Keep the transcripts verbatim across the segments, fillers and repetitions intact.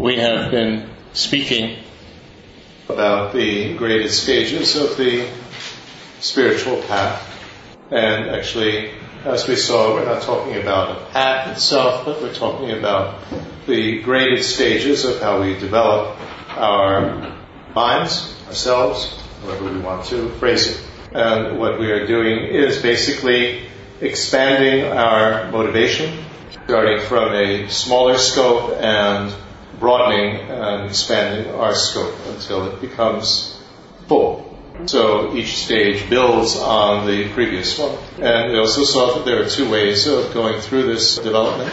We have been speaking about the greatest stages of the spiritual path. And actually, as we saw, we're not talking about the path itself, but we're talking about the graded stages of how we develop our minds, ourselves, however we want to phrase it. And what we are doing is basically expanding our motivation, starting from a smaller scope and broadening and expanding our scope until it becomes full. So each stage builds on the previous one. And we also saw that there are two ways of going through this development.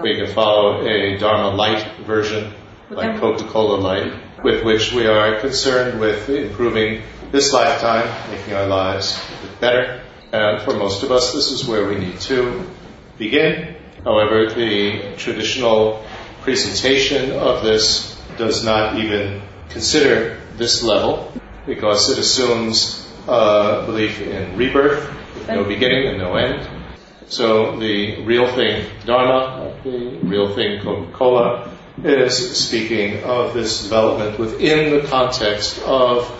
We can follow a Dharma light version, like Coca-Cola light, with which we are concerned with improving this lifetime, making our lives a bit better. And for most of us, this is where we need to begin. However, the traditional presentation of this does not even consider this level, because it assumes a belief in rebirth, with no beginning and no end. So the real thing, Dharma, the real thing, Coca-Cola, is speaking of this development within the context of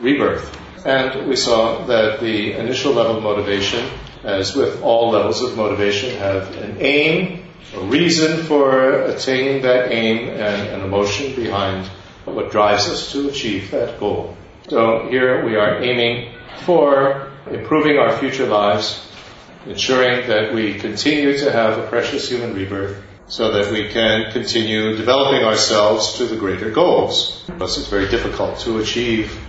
rebirth. And we saw that the initial level of motivation, as with all levels of motivation, have an aim, a reason for attaining that aim, and an emotion behind what drives us to achieve that goal. So here we are aiming for improving our future lives, ensuring that we continue to have a precious human rebirth so that we can continue developing ourselves to the greater goals. Because it's very difficult to achieve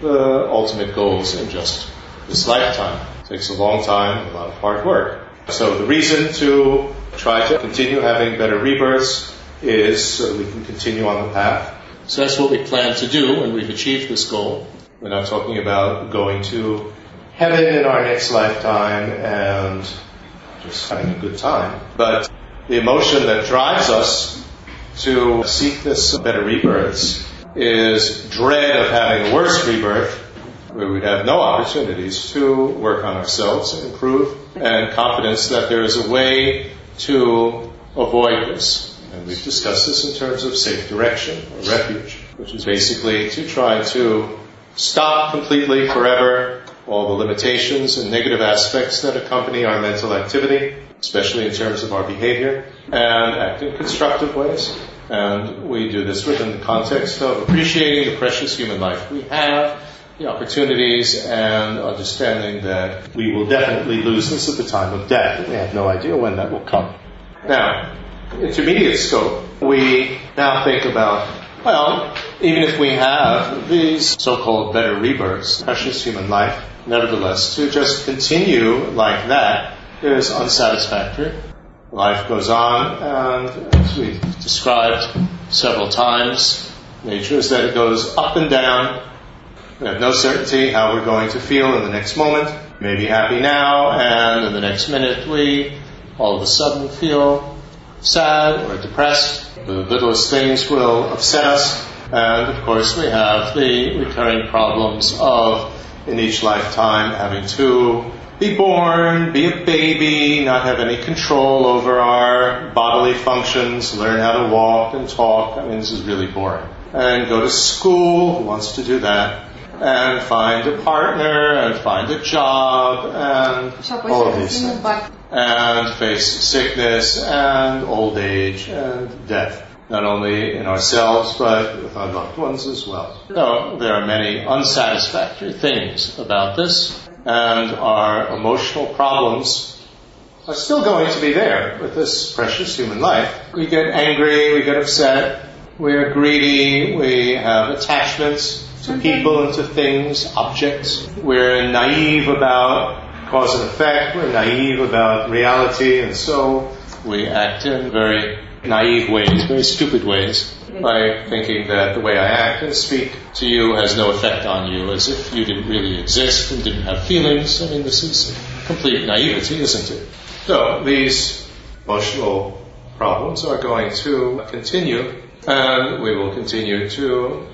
the ultimate goals in just this lifetime. It takes a long time and a lot of hard work. So the reason to try to continue having better rebirths is so that we can continue on the path. So that's what we plan to do when we've achieved this goal. We're not talking about going to heaven in our next lifetime and just having a good time. But the emotion that drives us to seek this better rebirths is dread of having a worse rebirth, where we'd have no opportunities to work on ourselves and improve, and confidence that there is a way to avoid this. And we've discussed this in terms of safe direction, or refuge, which is basically to try to stop completely, forever, all the limitations and negative aspects that accompany our mental activity, especially in terms of our behavior, and act in constructive ways. And we do this within the context of appreciating the precious human life we have, the opportunities, and understanding that we will definitely lose this at the time of death. We have no idea when that will come. Now, intermediate scope, we now think about, well, even if we have these so-called better rebirths, precious human life, nevertheless, to just continue like that is unsatisfactory. Life goes on, and as we've described several times, nature is that it goes up and down. We have no certainty how we're going to feel in the next moment. We may be happy now, and in the next minute we all of a sudden feel sad or depressed. The littlest things will upset us. And of course we have the recurring problems of, in each lifetime, having to be born, be a baby, not have any control over our bodily functions, learn how to walk and talk. I mean, this is really boring. And go to school, who wants to do that? And find a partner, and find a job, and all of these things. And face sickness and old age and death, not only in ourselves but with our loved ones as well. So there are many unsatisfactory things about this, and our emotional problems are still going to be there with this precious human life. We get angry, we get upset, we're greedy, we have attachments to people and to things, objects. We're naive about cause and effect, we're naive about reality, and so we act in very naive ways, very stupid ways, by thinking that the way I act and speak to you has no effect on you, as if you didn't really exist and didn't have feelings. I mean, this is complete naivety, isn't it? So these emotional problems are going to continue, and we will continue to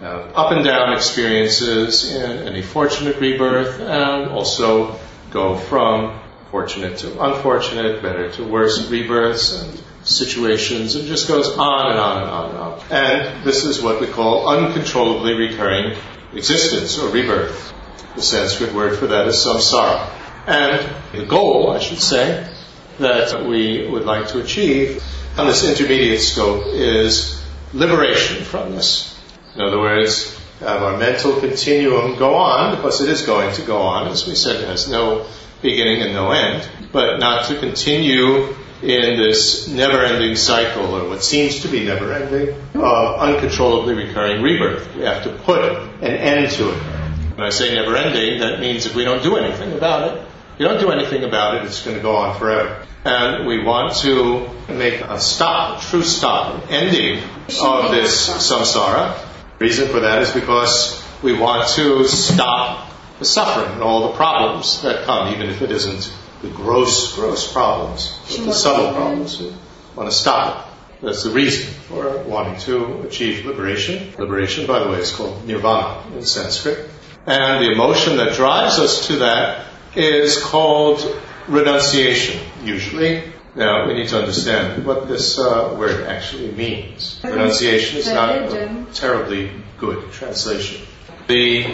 have up and down experiences in any fortunate rebirth, and also go from fortunate to unfortunate, better to worse rebirths and situations, and just goes on and on and on and on. karma, and this is what we call uncontrollably recurring existence or rebirth. The Sanskrit word for that is samsara. And the goal, I should say, that we would like to achieve on this intermediate scope is liberation from this. In other words, have our mental continuum go on, because it is going to go on, as we said, it has no beginning and no end, but not to continue in this never-ending cycle, or what seems to be never-ending, of uncontrollably recurring rebirth. We have to put an end to it. When I say never-ending, that means if we don't do anything about it, if you don't do anything about it, it's going to go on forever. And we want to make a stop, a true stop, an ending of this samsara. The reason for that is because we want to stop the suffering and all the problems that come, even if it isn't the gross, gross problems, but the subtle problems. We want to stop it. That's the reason for wanting to achieve liberation. Liberation, by the way, is called nirvana in Sanskrit. And the emotion that drives us to that is called renunciation, usually. Now, we need to understand what this uh, word actually means. Renunciation is not a terribly good translation. The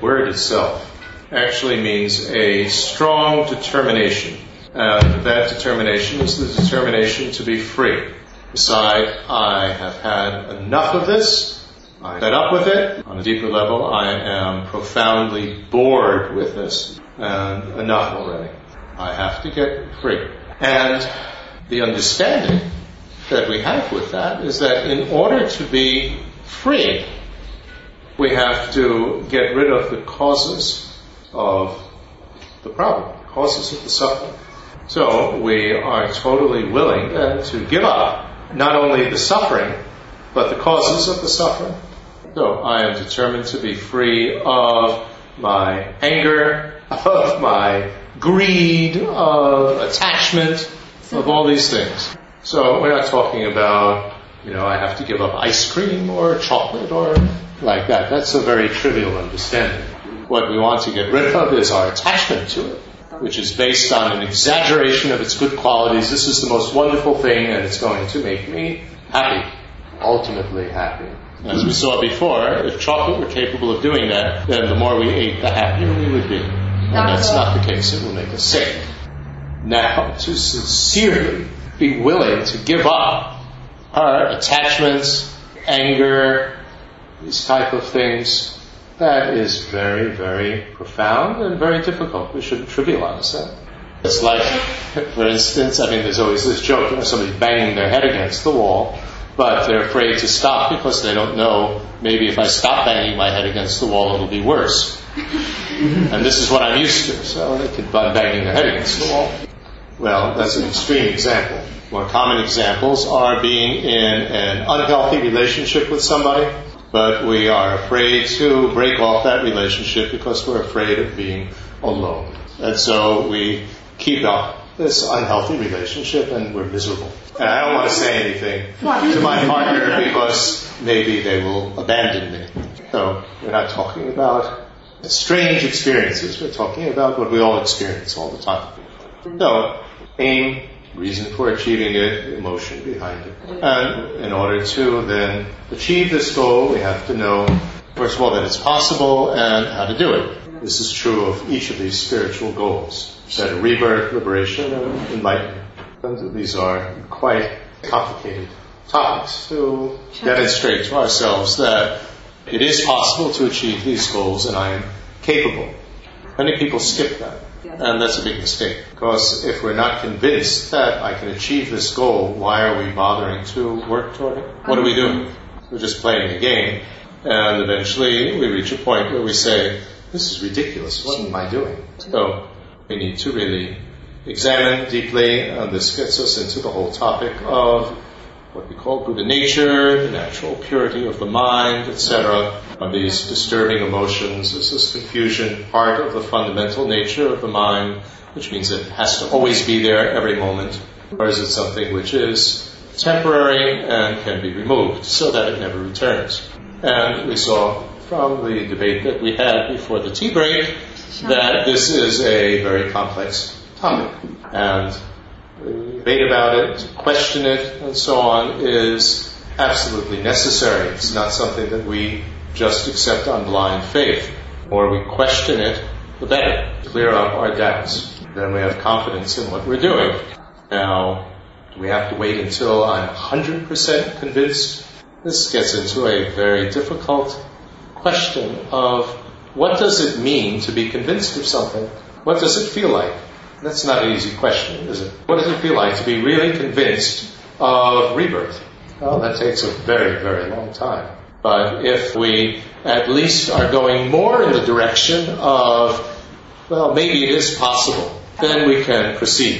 word itself actually means a strong determination. And that determination is the determination to be free. Decide, I have had enough of this. I'm fed up with it. On a deeper level, I am profoundly bored with this. And enough already. I have to get free. And the understanding that we have with that is that in order to be free, we have to get rid of the causes of the problem, causes of the suffering. So we are totally willing then to give up not only the suffering, but the causes of the suffering. So I am determined to be free of my anger, of my greed, of attachment, of all these things. So we're not talking about, you know, I have to give up ice cream or chocolate or like that. That's a very trivial understanding. What we want to get rid of is our attachment to it, which is based on an exaggeration of its good qualities. This is the most wonderful thing and it's going to make me happy, ultimately happy. As we saw before, if chocolate were capable of doing that, then the more we ate, the happier we would be. And that's not the case. It will make us sick. Now, to sincerely be willing to give up our attachments, anger, these type of things, that is very, very profound and very difficult. We shouldn't trivialize that. It's like, for instance, I mean, there's always this joke, you know, somebody banging their head against the wall, but they're afraid to stop because they don't know, maybe if I stop banging my head against the wall, it'll be worse. And this is what I'm used to, so they keep banging their head against the wall. Well, that's an extreme example. More common examples are being in an unhealthy relationship with somebody, but we are afraid to break off that relationship because we're afraid of being alone. And so we keep up this unhealthy relationship and we're miserable. And I don't want to say anything to my partner because maybe they will abandon me. So we're not talking about strange experiences. We're talking about what we all experience all the time. So aim, reason for achieving it, emotion behind it. And in order to then achieve this goal, we have to know, first of all, that it's possible and how to do it. This is true of each of these spiritual goals. That are rebirth, liberation, and enlightenment. And these are quite complicated topics to demonstrate to ourselves that it is possible to achieve these goals and I am capable. Many people skip that, and that's a big mistake. Because if we're not convinced that I can achieve this goal, why are we bothering to work toward it? What are we doing? We're just playing a game, and eventually we reach a point where we say, this is ridiculous, what am I doing? So, we need to really examine deeply, and this gets us into the whole topic of what we call Buddha nature, the natural purity of the mind, et cetera. Are these disturbing emotions? Is this confusion part of the fundamental nature of the mind, which means it has to always be there every moment, or is it something which is temporary and can be removed so that it never returns? And we saw from the debate that we had before the tea break that this is a very complex topic, and the debate about it, to question it, and so on, is absolutely necessary. It's not something that we just accept on blind faith. The more we question it, the better. Clear up our doubts. Then we have confidence in what we're doing. Now, do we have to wait until I'm one hundred percent convinced? This gets into a very difficult question of what does it mean to be convinced of something? What does it feel like? That's not an easy question, is it? What does it feel like to be really convinced of rebirth? Well, that takes a very, very long time. But if we at least are going more in the direction of, well, maybe it is possible, then we can proceed.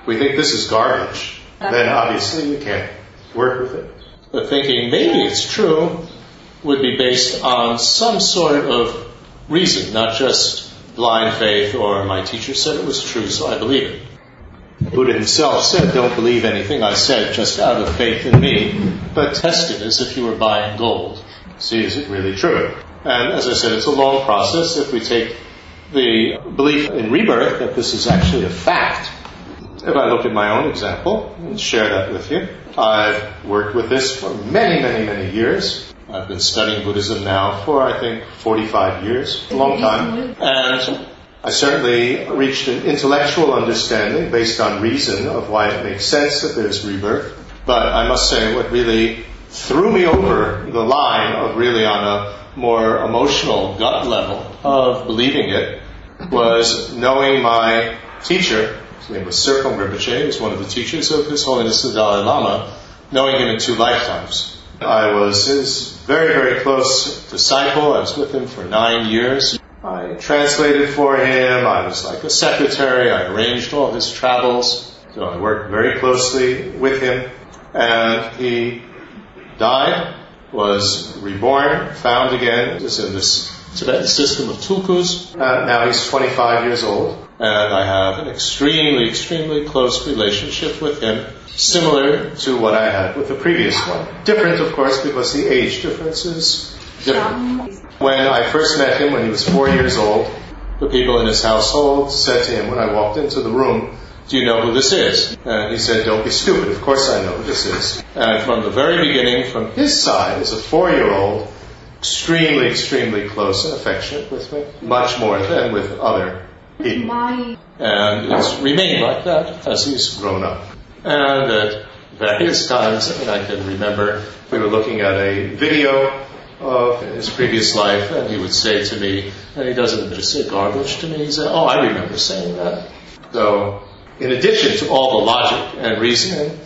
If we think this is garbage, then obviously we can't work with it. But thinking maybe it's true would be based on some sort of reason, not just blind faith or my teacher said it was true, so I believe it. Buddha himself said, don't believe anything I said just out of faith in me, but test it as if you were buying gold. See, is it really true? And as I said, it's a long process. If we take the belief in rebirth, that this is actually a fact, if I look at my own example and share that with you, I've worked with this for many, many, many years. I've been studying Buddhism now for, I think, forty-five years, a long time. And I certainly reached an intellectual understanding based on reason of why it makes sense that there's rebirth. But I must say what really threw me over the line of really on a more emotional gut level of believing it was knowing my teacher, his name was Serkong Rinpoche, he was one of the teachers of His Holiness the Dalai Lama, knowing him in two lifetimes. I was his very, very close disciple. I was with him for nine years. I translated for him. I was like a secretary. I arranged all his travels. So I worked very closely with him. And he died, was reborn, found again. He was in this Tibetan system of tulkus. Uh, now he's twenty-five years old. And I have an extremely, extremely close relationship with him, similar to what I had with the previous one. Different, of course, because the age difference is different. When I first met him, when he was four years old, the people in his household said to him, when I walked into the room, do you know who this is? And he said, don't be stupid, of course I know who this is. And from the very beginning, from his side, as a four-year-old, extremely, extremely close and affectionate with me, much more than with other people. And it's remained like that as he's grown up. And at various times, and I can remember, we were looking at a video of his previous life, and he would say to me, and he doesn't just say garbage to me, he said, oh, I remember saying that. So, in addition to all the logic and reasoning,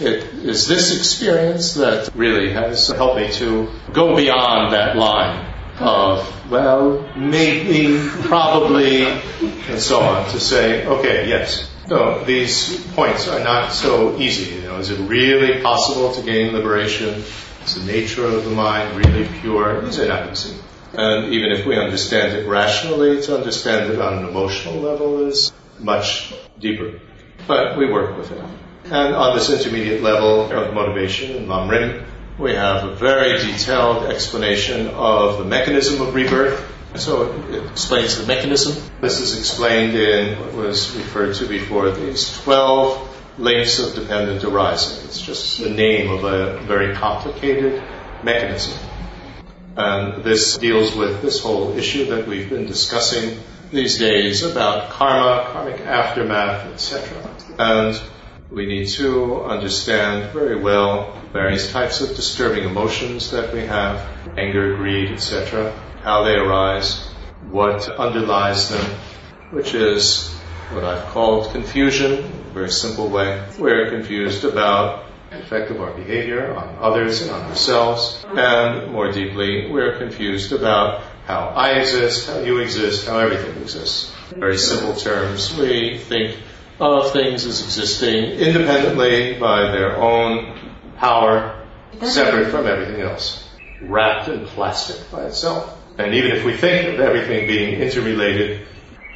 it is this experience that really has helped me to go beyond that line of, well, maybe, probably, and so on, to say, okay, yes. So these points are not so easy. You know, is it really possible to gain liberation? Is the nature of the mind really pure? These are not easy. And even if we understand it rationally, to understand it on an emotional level is much deeper. But we work with it. And on this intermediate level of motivation in lamrim, we have a very detailed explanation of the mechanism of rebirth. So it explains the mechanism. This is explained in what was referred to before, these twelve links of dependent arising. It's just the name of a very complicated mechanism. And this deals with this whole issue that we've been discussing these days about karma, karmic aftermath, et cetera. And we need to understand very well various types of disturbing emotions that we have, anger, greed, et cetera, how they arise, what underlies them, which is what I've called confusion, in a very simple way. We're confused about the effect of our behavior on others and on ourselves, and more deeply, we're confused about how I exist, how you exist, how everything exists. In very simple terms, we think of things as existing independently by their own power, separate from everything else, wrapped in plastic by itself. And even if we think of everything being interrelated,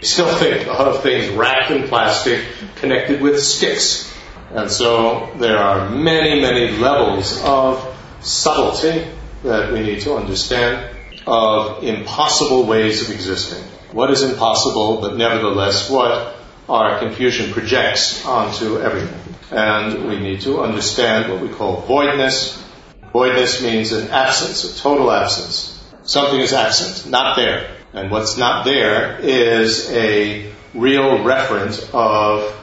we still think of things wrapped in plastic, connected with sticks. And so there are many, many levels of subtlety that we need to understand of impossible ways of existing. What is impossible, but nevertheless what our confusion projects onto everything. And we need to understand what we call voidness, Voidness means an absence, a total absence. Something is absent, not there. And what's not there is a real reference of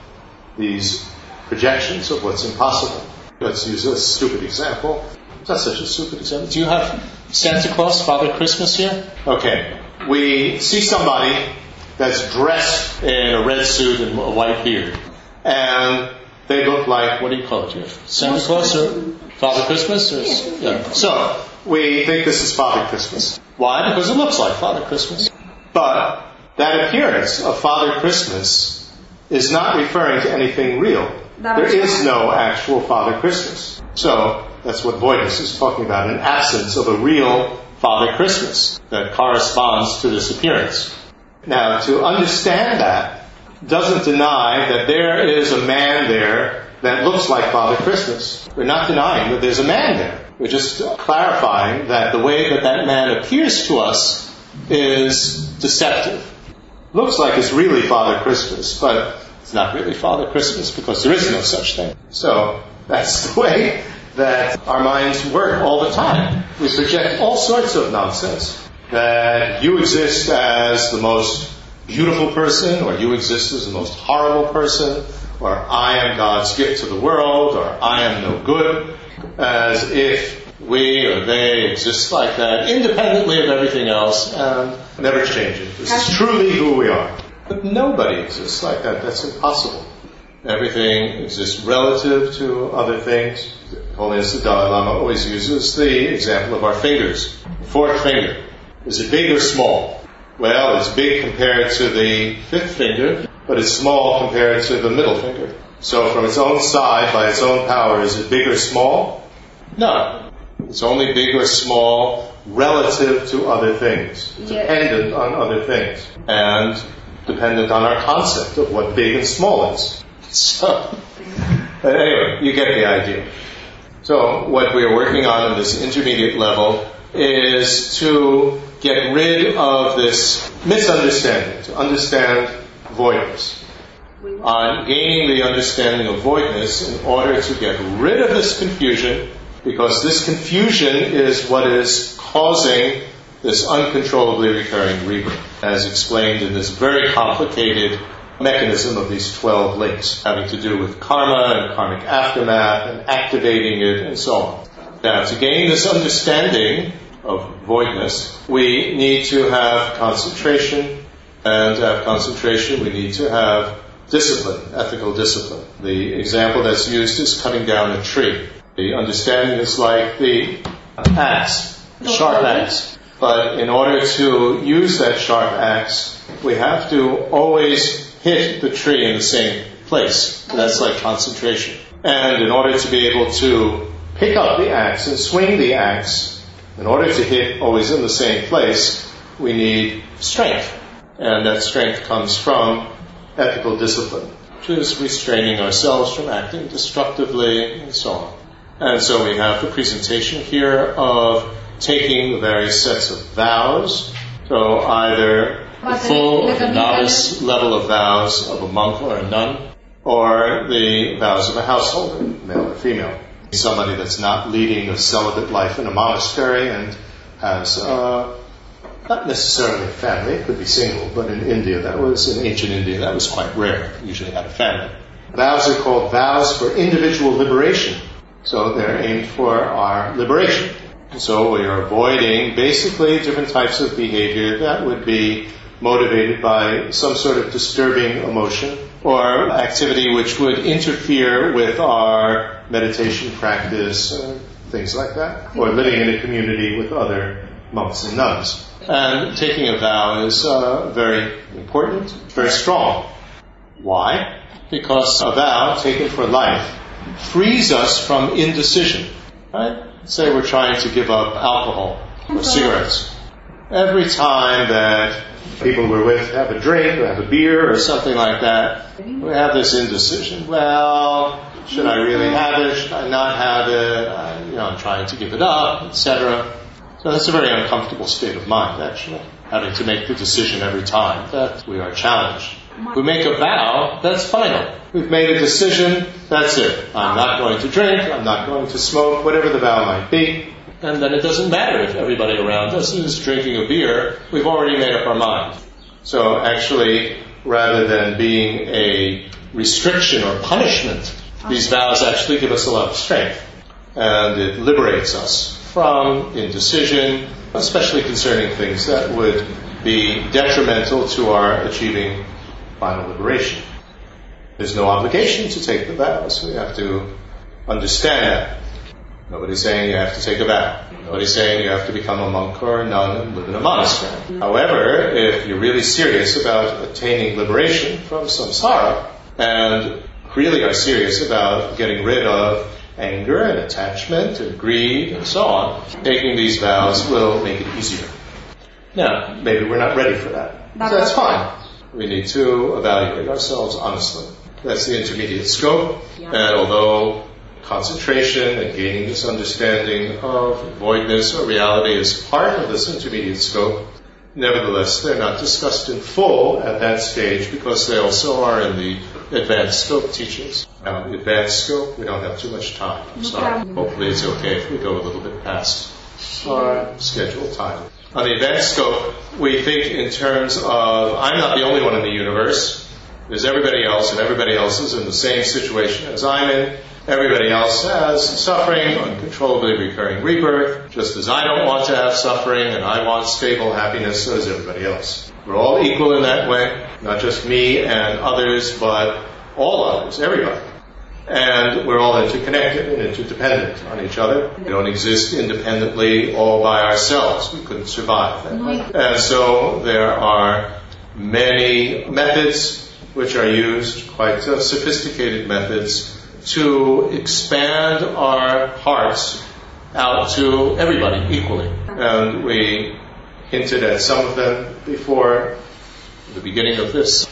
these projections of what's impossible. Let's use a stupid example. It's not such a stupid example. Do you have Santa Claus, Father Christmas here? Okay. We see somebody that's dressed in a red suit and a white beard. And they look like, what do you call it here? Santa Claus or Father Christmas? Or, yeah. So, we think this is Father Christmas. Why? Because it looks like Father Christmas. But that appearance of Father Christmas is not referring to anything real. There is no actual Father Christmas. So, that's what voidness is talking about, an absence of a real Father Christmas that corresponds to this appearance. Now, to understand that doesn't deny that there is a man there that looks like Father Christmas. We're not denying that there's a man there. We're just clarifying that the way that that man appears to us is deceptive. Looks like it's really Father Christmas, but it's not really Father Christmas because there is no such thing. So that's the way that our minds work all the time. We project all sorts of nonsense. That you exist as the most beautiful person, or you exist as the most horrible person, or I am God's gift to the world, or I am no good, as if we or they exist like that, independently of everything else, and never changing. This is truly who we are. But nobody exists like that. That's impossible. Everything exists relative to other things. His Holiness the Dalai Lama always uses the example of our fingers. The fourth finger. Is it big or small? Well, it's big compared to the fifth finger, but it's small compared to the middle finger. So from its own side, by its own power, is it big or small? No. It's only big or small relative to other things, yeah. Dependent on other things, and dependent on our concept of what big and small is. So, but anyway, you get the idea. So what we are working on in this intermediate level is to get rid of this misunderstanding, to understand voidness. On gaining the understanding of voidness in order to get rid of this confusion, because this confusion is what is causing this uncontrollably recurring rebirth, as explained in this very complicated mechanism of these twelve links, having to do with karma and karmic aftermath and activating it and so on. Now, to gain this understanding of voidness, we need to have concentration, and to have concentration we need to have discipline, ethical discipline. The example that's used is cutting down a tree. The understanding is like the axe, the sharp axe. But in order to use that sharp axe, we have to always hit the tree in the same place. That's like concentration. And in order to be able to pick up the axe and swing the axe, in order to hit always in the same place, we need strength. And that strength comes from ethical discipline, which is restraining ourselves from acting destructively and so on. And so we have the presentation here of taking the various sets of vows. So either the full or the novice level of vows of a monk or a nun, or the vows of a householder, male or female. Somebody that's not leading a celibate life in a monastery and has uh, not necessarily a family. It could be single, but in India, that was in ancient India, that was quite rare. Usually had a family. Vows are called vows for individual liberation. So they're aimed for our liberation. So we are avoiding basically different types of behavior that would be motivated by some sort of disturbing emotion or activity which would interfere with our meditation practice, uh, things like that, or living in a community with other monks and nuns. And taking a vow is uh, very important, very strong. Why? Because a vow taken for life frees us from indecision. Right? Say we're trying to give up alcohol or cigarettes. Every time that people we're with have a drink or have a beer or something like that, we have this indecision. Well, should I really have it? Should I not have it? I, you know, I'm trying to give it up, et cetera. So that's a very uncomfortable state of mind, actually, having to make the decision every time that we are challenged. We make a vow, that's final. We've made a decision, that's it. I'm not going to drink, I'm not going to smoke, whatever the vow might be. And then it doesn't matter if everybody around us is drinking a beer, we've already made up our mind. So actually, rather than being a restriction or punishment, these vows actually give us a lot of strength. And it liberates us from indecision, especially concerning things that would be detrimental to our achieving final liberation. There's no obligation to take the vow, so you have to understand that. Nobody's saying you have to take a vow. Nobody's saying you have to become a monk or a nun and live in a monastery. However, if you're really serious about attaining liberation from samsara and really are serious about getting rid of anger and attachment and greed and so on, taking these vows will make it easier. Now, maybe we're not ready for that. So that's fine. We need to evaluate ourselves honestly. That's the intermediate scope. Yeah. And although concentration and gaining this understanding of voidness or reality is part of this intermediate scope, nevertheless, they're not discussed in full at that stage because they also are in the advanced scope teachings. Now, the advanced scope, we don't have too much time. I'm sorry. Hopefully it's okay if we go a little bit past our scheduled time. On the advanced scope, we think in terms of, I'm not the only one in the universe. There's everybody else, and everybody else is in the same situation as I'm in. Everybody else has suffering, uncontrollably recurring rebirth, just as I don't want to have suffering, and I want stable happiness, so does everybody else. We're all equal in that way, not just me and others, but all others, everybody. And we're all interconnected and interdependent on each other. We don't exist independently all by ourselves. We couldn't survive that. Mm-hmm. And so there are many methods which are used, quite uh, sophisticated methods, to expand our hearts out to everybody equally. And we hinted at some of them before the beginning of this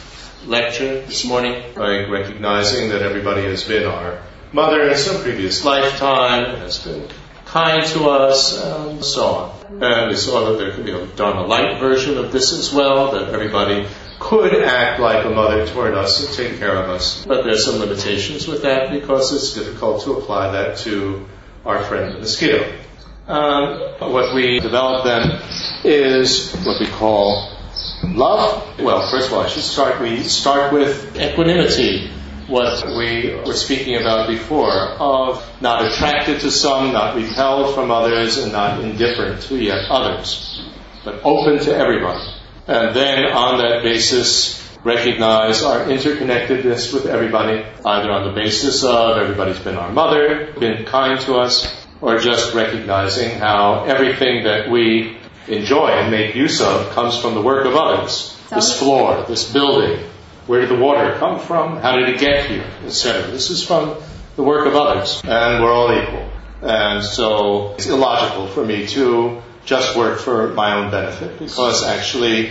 lecture this morning, like recognizing that everybody has been our mother in some previous lifetime, has been kind to us, and so on. And we saw that there could be a Dharma light version of this as well, that everybody could act like a mother toward us and take care of us. But there's some limitations with that because it's difficult to apply that to our friend the mosquito. Um, what we develop then is what we call love. Well, first of all, I should start. We start with equanimity, what we were speaking about before, of not attracted to some, not repelled from others, and not indifferent to yet others, but open to everyone. And then on that basis, recognize our interconnectedness with everybody, either on the basis of everybody's been our mother, been kind to us, or just recognizing how everything that we enjoy and make use of comes from the work of others. This floor, this building, where did the water come from? How did it get here? et cetera. This is from the work of others, and we're all equal. And so it's illogical for me to just work for my own benefit, because actually,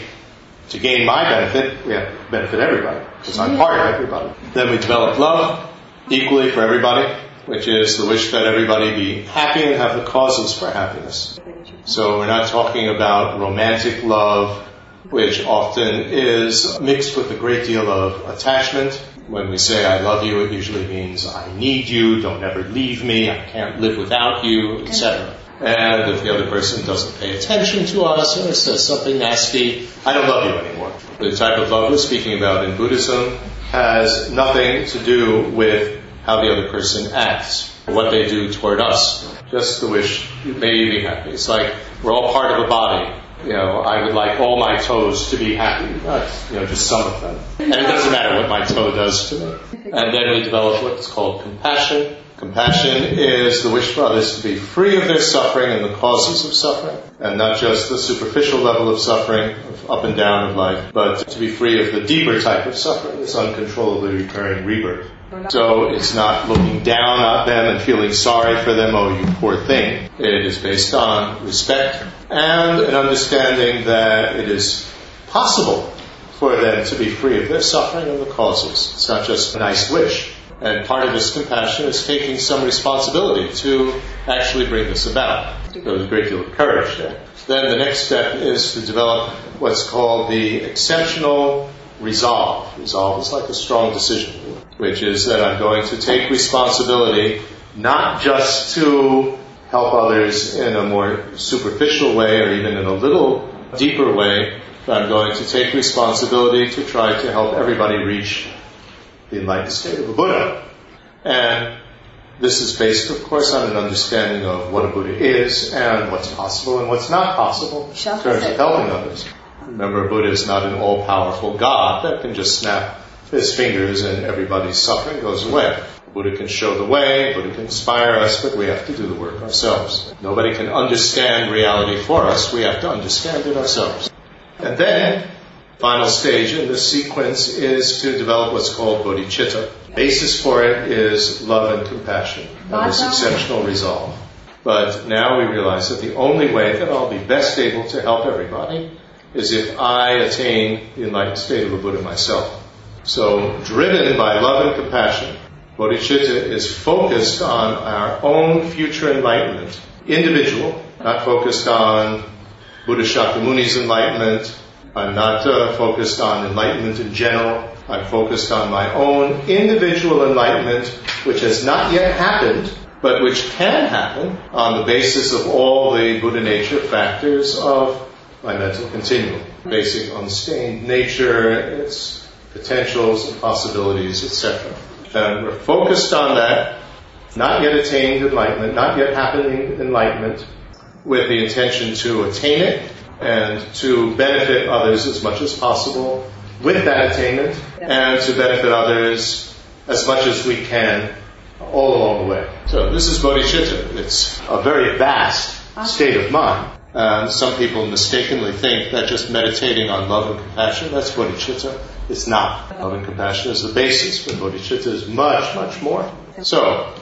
to gain my benefit, we have to benefit everybody, because I'm part of everybody. Then we develop love equally for everybody, which is the wish that everybody be happy and have the causes for happiness. So we're not talking about romantic love, which often is mixed with a great deal of attachment. When we say I love you, it usually means I need you, don't ever leave me, I can't live without you, et cetera. And if the other person doesn't pay attention to us or says something nasty, I don't love you anymore. The type of love we're speaking about in Buddhism has nothing to do with how the other person acts, what they do toward us. Just the wish, you may be happy. It's like we're all part of a body. You know, I would like all my toes to be happy, not, you know, just some of them. And it doesn't matter what my toe does to me. And then we develop what's called compassion. Compassion is the wish for others to be free of their suffering and the causes of suffering, and not just the superficial level of suffering, of up and down of life, but to be free of the deeper type of suffering, this uncontrollably recurring rebirth. So it's not looking down at them and feeling sorry for them, oh, you poor thing. It is based on respect and an understanding that it is possible for them to be free of their suffering and the causes. It's not just a nice wish. And part of this compassion is taking some responsibility to actually bring this about. There was a great deal of courage there. Then the next step is to develop what's called the exceptional resolve. Resolve is like a strong decision, which is that I'm going to take responsibility not just to help others in a more superficial way or even in a little deeper way, but I'm going to take responsibility to try to help everybody reach the enlightened state of a Buddha. And this is based, of course, on an understanding of what a Buddha is and what's possible and what's not possible in terms of helping others. Remember, a Buddha is not an all-powerful God that can just snap his fingers and everybody's suffering goes away. Buddha can show the way, Buddha can inspire us, but we have to do the work ourselves. Nobody can understand reality for us, we have to understand it ourselves. And then, final stage in this sequence is to develop what's called bodhicitta. Basis for it is love and compassion, and this exceptional resolve. But now we realize that the only way that I'll be best able to help everybody is if I attain the enlightened state of a Buddha myself. So, driven by love and compassion, bodhicitta is focused on our own future enlightenment, individual, not focused on Buddha Shakyamuni's enlightenment. I'm not uh, focused on enlightenment in general. I'm focused on my own individual enlightenment, which has not yet happened, but which can happen on the basis of all the Buddha nature factors of my mental continuum. Basic unstained nature, its potentials and possibilities, et cetera. And we're focused on that, not yet attained enlightenment, not yet happening enlightenment, with the intention to attain it and to benefit others as much as possible with that attainment, and to benefit others as much as we can all along the way. So this is bodhicitta. It's a very vast state of mind. Um, some people mistakenly think that just meditating on love and compassion, that's bodhicitta. It's not. Love and compassion is the basis, but bodhicitta is much, much more. So,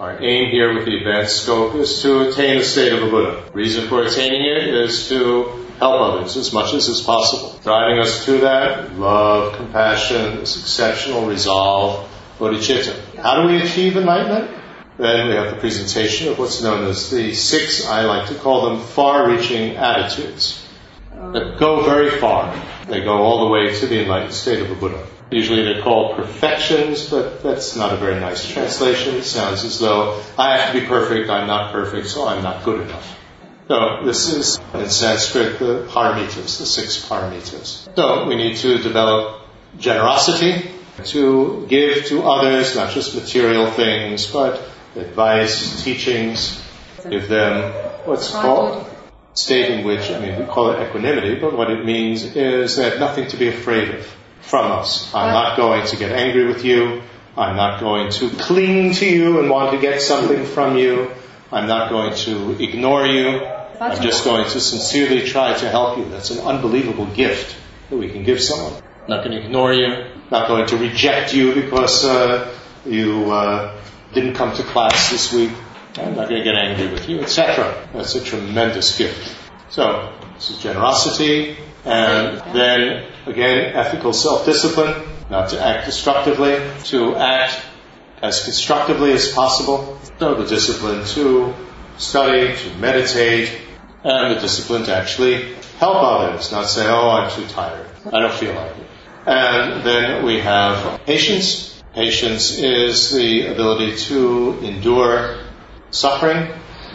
our aim here with the advanced scope is to attain the state of a Buddha. Reason for attaining it is to help others as much as is possible. Driving us to that, love, compassion, this exceptional resolve, bodhicitta. How do we achieve enlightenment? Then we have the presentation of what's known as the six, I like to call them far-reaching attitudes, that go very far. They go all the way to the enlightened state of a Buddha. Usually they're called perfections, but that's not a very nice translation. It sounds as though I have to be perfect, I'm not perfect, so I'm not good enough. So this is, in Sanskrit, the paramitas, the six paramitas. So we need to develop generosity, to give to others, not just material things, but advice, teachings, give them what's called state in which, I mean, we call it equanimity, but what it means is they have nothing to be afraid of from us. I'm not going to get angry with you. I'm not going to cling to you and want to get something from you. I'm not going to ignore you. I'm just going to sincerely try to help you. That's an unbelievable gift that we can give someone. I'm not going to ignore you. Not going to reject you because uh, you uh, didn't come to class this week. I'm not going to get angry with you, et cetera. That's a tremendous gift. So, this is generosity, and then, again, ethical self-discipline, not to act destructively, to act as constructively as possible. So the discipline to study, to meditate, and the discipline to actually help others, not say, oh, I'm too tired, I don't feel like it. And then we have patience. Patience is the ability to endure suffering,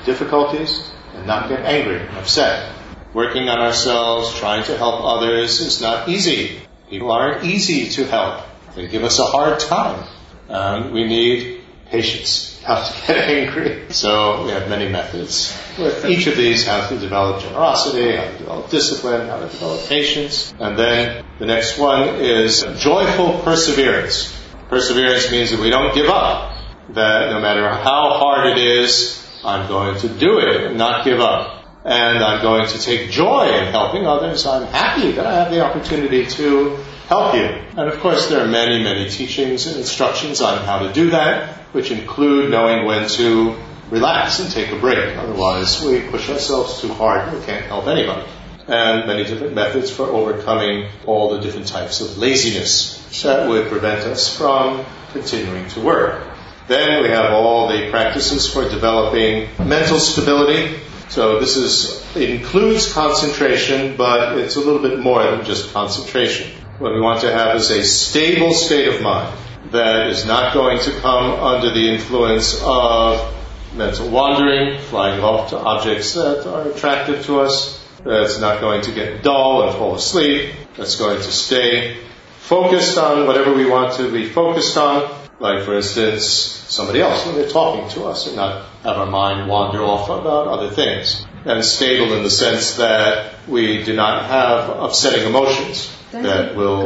difficulties, and not get angry, upset. Working on ourselves, trying to help others is not easy. People aren't easy to help. They give us a hard time. Um, we need patience, not to get angry. So we have many methods. With each of these, how to develop generosity, how to develop discipline, how to develop patience. And then the next one is joyful perseverance. Perseverance means that we don't give up. That no matter how hard it is, I'm going to do it and not give up. And I'm going to take joy in helping others. I'm happy that I have the opportunity to help you. And of course there are many, many teachings and instructions on how to do that, which include knowing when to relax and take a break. Otherwise we push ourselves too hard and we can't help anybody. And many different methods for overcoming all the different types of laziness that would prevent us from continuing to work. Then we have all the practices for developing mental stability. So this is it includes concentration, but it's a little bit more than just concentration. What we want to have is a stable state of mind that is not going to come under the influence of mental wandering, flying off to objects that are attractive to us, that's not going to get dull and fall asleep, that's going to stay focused on whatever we want to be focused on, like, for instance, somebody else when they're talking to us, and not have our mind wander off about other things. And stable in the sense that we do not have upsetting emotions that will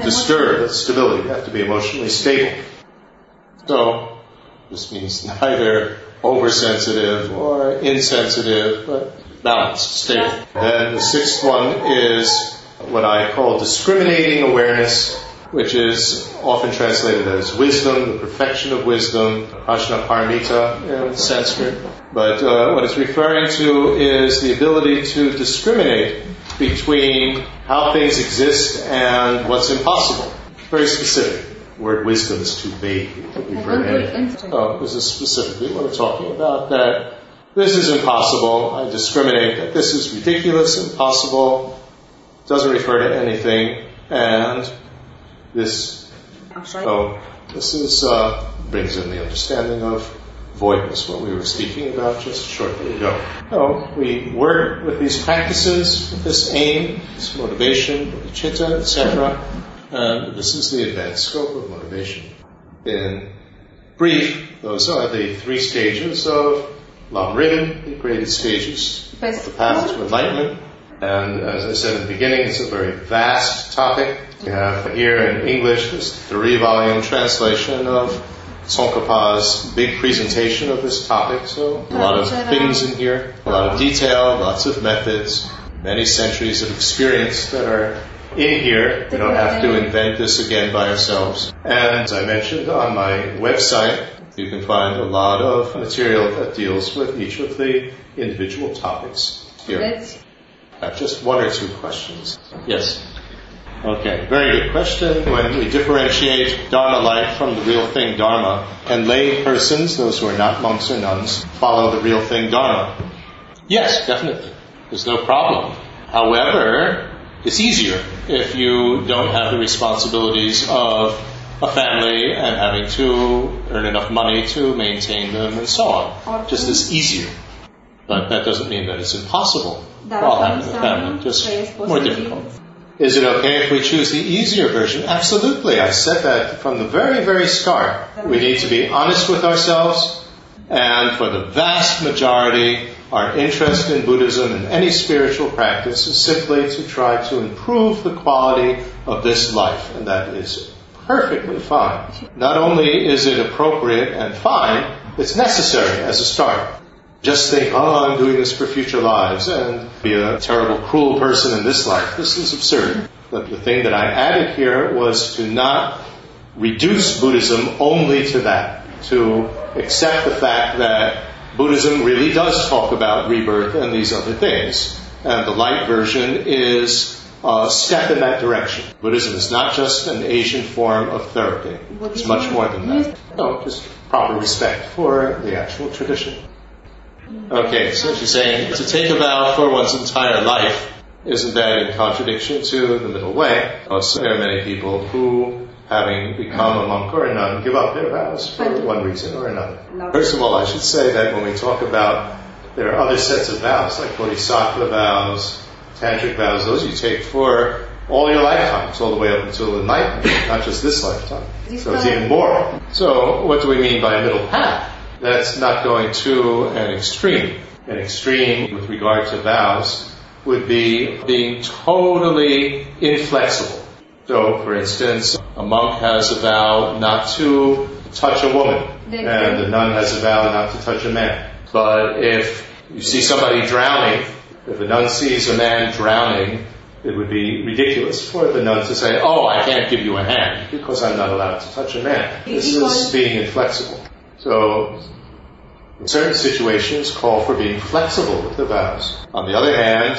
disturb the stability. We have to be emotionally stable. So this means neither oversensitive or insensitive, but balanced, stable. Then the sixth one is what I call discriminating awareness, which is often translated as wisdom, the perfection of wisdom, prajna paramita in Sanskrit. But uh, what it's referring to is the ability to discriminate between how things exist and what's impossible. Very specific. The word wisdom is too vague. Oh, this is specifically what we're talking about, that this is impossible. I discriminate that this is ridiculous, impossible, doesn't refer to anything, and this so this is uh, brings in the understanding of voidness, what we were speaking about just shortly ago. So we work with these practices, with this aim, this motivation, bodhicitta, et cetera. And this is the advanced scope of motivation. In brief, those are the three stages of lamrim, the graded stages of the path to enlightenment. And as I said in the beginning, it's a very vast topic. We have here in English this three-volume translation of Tsongkhapa's big presentation of this topic. So a lot of things in here, a lot of detail, lots of methods, many centuries of experience that are in here. We don't have to invent this again by ourselves. And as I mentioned, on my website, you can find a lot of material that deals with each of the individual topics here. I have just one or two questions. Yes. Okay, very good question. When we differentiate Dharma life from the real thing Dharma, and lay persons, those who are not monks or nuns, follow the real thing Dharma? Yes, definitely. There's no problem. However, it's easier if you don't have the responsibilities of a family and having to earn enough money to maintain them and so on. Just as easier. But that doesn't mean that it's impossible while having a family, just more difficult. Is it okay if we choose the easier version? Absolutely. I said that from the very, very start. We need to be honest with ourselves, and for the vast majority, our interest in Buddhism and any spiritual practice is simply to try to improve the quality of this life, and that is perfectly fine. Not only is it appropriate and fine, it's necessary as a start. Just think, oh, I'm doing this for future lives and be a terrible, cruel person in this life. This is absurd. But the thing that I added here was to not reduce Buddhism only to that, to accept the fact that Buddhism really does talk about rebirth and these other things. And the light version is a step in that direction. Buddhism is not just an Asian form of therapy. It's much more than that. No, just proper respect for the actual tradition. Okay, so she's saying to take a vow for one's entire life, isn't that in contradiction to the middle way? Also, there are many people who, having become a monk or a nun, give up their vows for one reason or another. First of all, I should say that when we talk about, there are other sets of vows, like bodhisattva vows, tantric vows, those you take for all your lifetimes, all the way up until enlightenment, not just this lifetime. So it's even more. So what do we mean by middle path? That's not going to an extreme. An extreme with regard to vows would be being totally inflexible. So, for instance, a monk has a vow not to touch a woman, and a nun has a vow not to touch a man. But if you see somebody drowning, if a nun sees a man drowning, it would be ridiculous for the nun to say, oh, I can't give you a hand because I'm not allowed to touch a man. This is being inflexible. So, in certain situations, call for being flexible with the vows. On the other hand,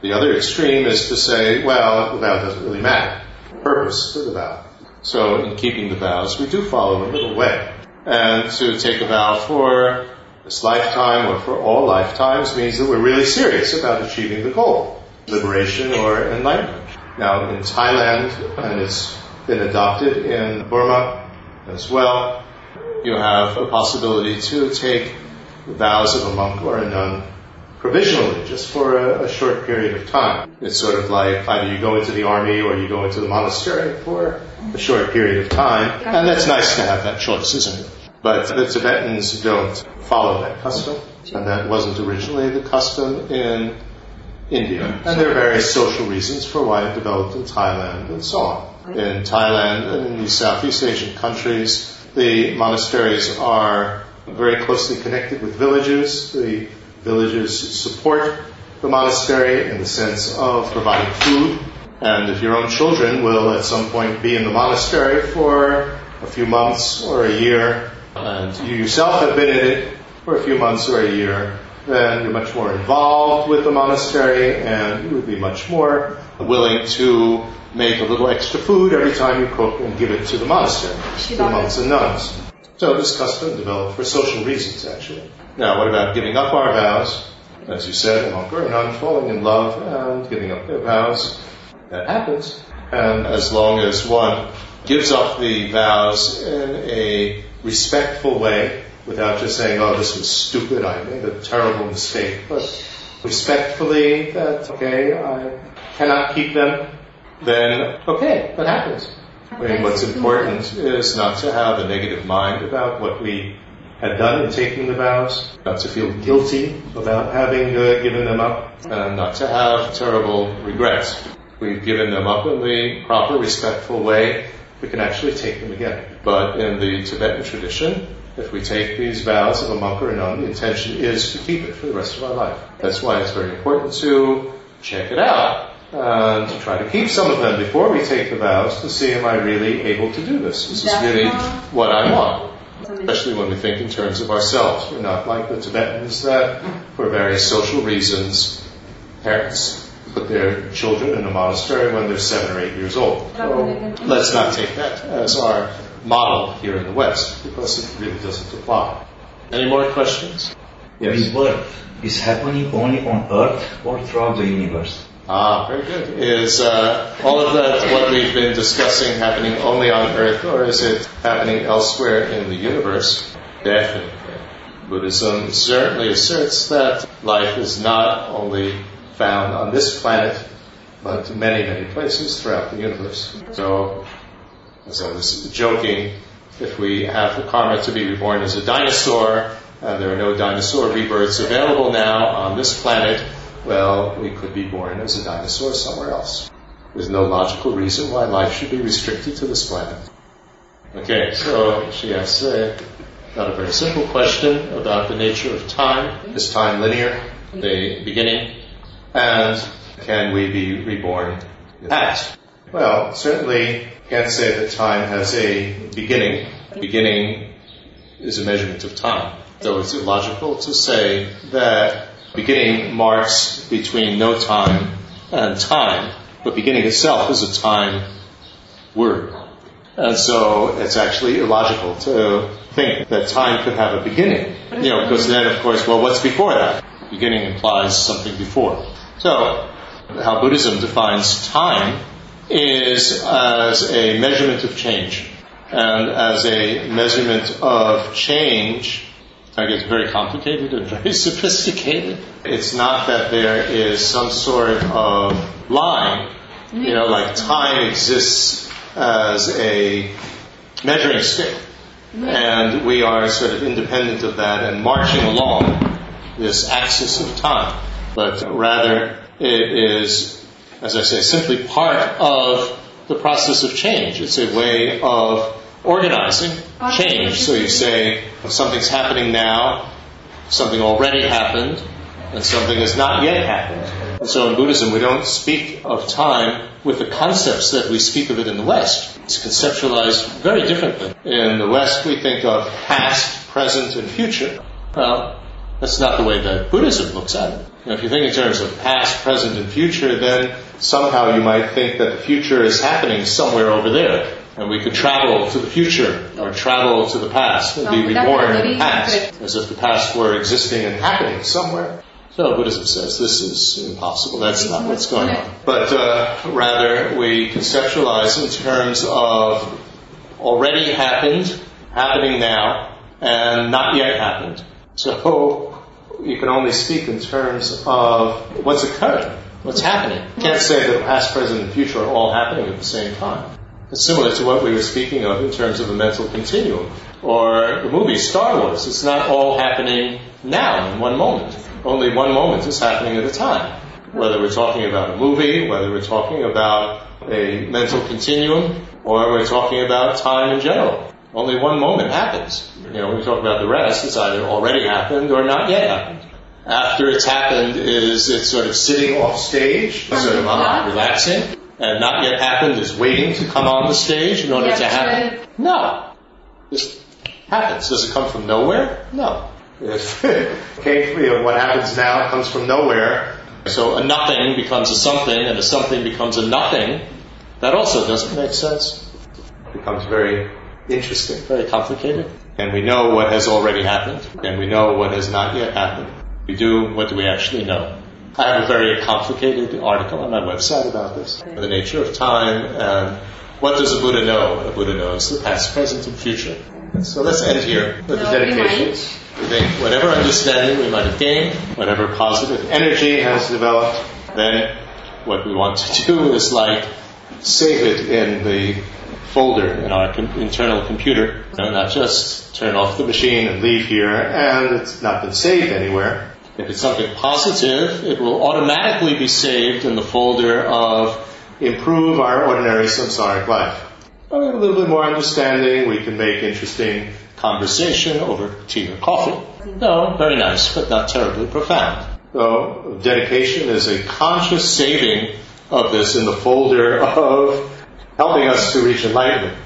the other extreme is to say, well, the vow doesn't really matter. Purpose to the vow. So, in keeping the vows, we do follow a middle way. And to take a vow for this lifetime or for all lifetimes means that we're really serious about achieving the goal, liberation or enlightenment. now in Thailand, and it's been adopted in Burma as well. You have a possibility to take the vows of a monk or a nun provisionally, just for a, a short period of time. It's sort of like either you go into the army or you go into the monastery for a short period of time, and that's nice to have that choice, isn't it? But the Tibetans don't follow that custom, and that wasn't originally the custom in India. And there are various social reasons for why it developed in Thailand and so on. In Thailand and in these Southeast Asian countries, the monasteries are very closely connected with villages. The villages support the monastery in the sense of providing food, and if your own children will at some point be in the monastery for a few months or a year, and you yourself have been in it for a few months or a year, then you're much more involved with the monastery, and you would be much more willing to make a little extra food every time you cook and give it to the monastery, to the monks and nuns. So this custom developed for social reasons, actually. Now, what about giving up our vows? As you said, a monk or a nun falling in love and giving up their vows. That happens. And as long as one gives up the vows in a respectful way, without just saying, oh, this was stupid, I made a terrible mistake, but respectfully that, okay, I cannot keep them, then, okay, that happens. I mean, what's important is not to have a negative mind about what we had done in taking the vows, not to feel guilty about having uh, given them up, and not to have terrible regrets. We've given them up in the proper, respectful way, we can actually take them again. But in the Tibetan tradition, if we take these vows of a monk or a nun, the intention is to keep it for the rest of our life. That's why it's very important to check it out and to try to keep some of them before we take the vows to see, am I really able to do this? This is really what I want. Especially when we think in terms of ourselves. We're not like the Tibetans that, for various social reasons, parents put their children in a monastery when they're seven or eight years old. So let's not take that as our model here in the West, because it really doesn't apply. Any more questions? Yes. Rebirth is happening only on Earth or throughout the universe? Ah, very good. Is uh, all of that what we've been discussing happening only on Earth, or is it happening elsewhere in the universe? Definitely. Buddhism certainly asserts that life is not only found on this planet, but many, many places throughout the universe. So, as I was joking, if we have the karma to be reborn as a dinosaur, and there are no dinosaur rebirths available now on this planet, well, we could be born as a dinosaur somewhere else. There's no logical reason why life should be restricted to this planet. Okay, so she asks uh, not a very simple question about the nature of time. Is time linear, the beginning? And can we be reborn in the past? Well, certainly can't say that time has a beginning. Beginning is a measurement of time. So it's illogical to say that beginning marks between no time and time, but beginning itself is a time word. And so it's actually illogical to think that time could have a beginning. You know, because then, of course, well, what's before that? Beginning implies something before. So, how Buddhism defines time is as a measurement of change. And as a measurement of change, it gets very complicated and very sophisticated. It's not that there is some sort of line, you know, like time exists as a measuring stick. And we are sort of independent of that and marching along this axis of time. But rather, it is, as I say, simply part of the process of change. It's a way of organizing change. So you say, something's happening now, something already happened, and something has not yet happened. And so in Buddhism, we don't speak of time with the concepts that we speak of it in the West. It's conceptualized very differently. In the West, we think of past, present, and future. Well, that's not the way that Buddhism looks at it. You know, if you think in terms of past, present, and future, then somehow you might think that the future is happening somewhere over there. And we could travel to the future or travel to the past and be reborn in the past, as if the past were existing and happening somewhere. No, Buddhism says this is impossible. That's not what's going on. But uh, rather, we conceptualize in terms of already happened, happening now, and not yet happened. So you can only speak in terms of what's occurring, what's happening. You can't say that past, present, and future are all happening at the same time. It's similar to what we were speaking of in terms of a mental continuum. Or the movie Star Wars. It's not all happening now in one moment. Only one moment is happening at a time. Whether we're talking about a movie, whether we're talking about a mental continuum, or we're talking about time in general. Only one moment happens. You know, when we talk about the rest, it's either already happened or not yet happened. After it's happened, is it's sort of sitting off stage, sort of uh, relaxing, and not yet happened is waiting to come on the stage in order yes, to happen. Right. No. This happens. Does it come from nowhere? No. If okay, you know, what happens now comes from nowhere, so a nothing becomes a something, and a something becomes a nothing, that also doesn't make sense. It becomes very interesting, very complicated. And we know what has already happened, and we know what has not yet happened. We do, what do we actually know? I have a very complicated article on my website about this, the nature of time, and what does a Buddha know? A Buddha knows the past, present, and future. So let's end here with the dedication. We think whatever understanding we might have gained, whatever positive energy has developed, then what we want to do is like save it in the folder in our com- internal computer, and not just turn off the machine and leave here, and it's not been saved anywhere. If it's something positive, it will automatically be saved in the folder of improve our ordinary samsaric life. A little bit more understanding, we can make interesting conversation over tea or coffee. No, very nice, but not terribly profound. So, dedication is a conscious saving of this in the folder of helping us to reach enlightenment.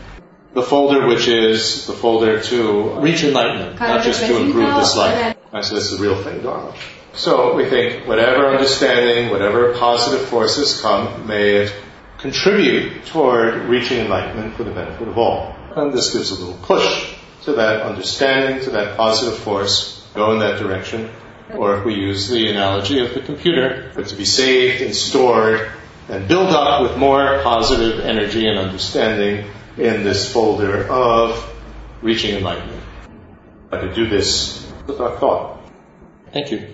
The folder which is the folder to reach enlightenment, not just to improve this life. So this is the real thing, Dharma. So we think whatever understanding, whatever positive forces come, may it contribute toward reaching enlightenment for the benefit of all. And this gives a little push to that understanding, to that positive force, go in that direction. Or if we use the analogy of the computer, but to be saved and stored and build up with more positive energy and understanding in this folder of reaching enlightenment. I could do this with our thought. Thank you.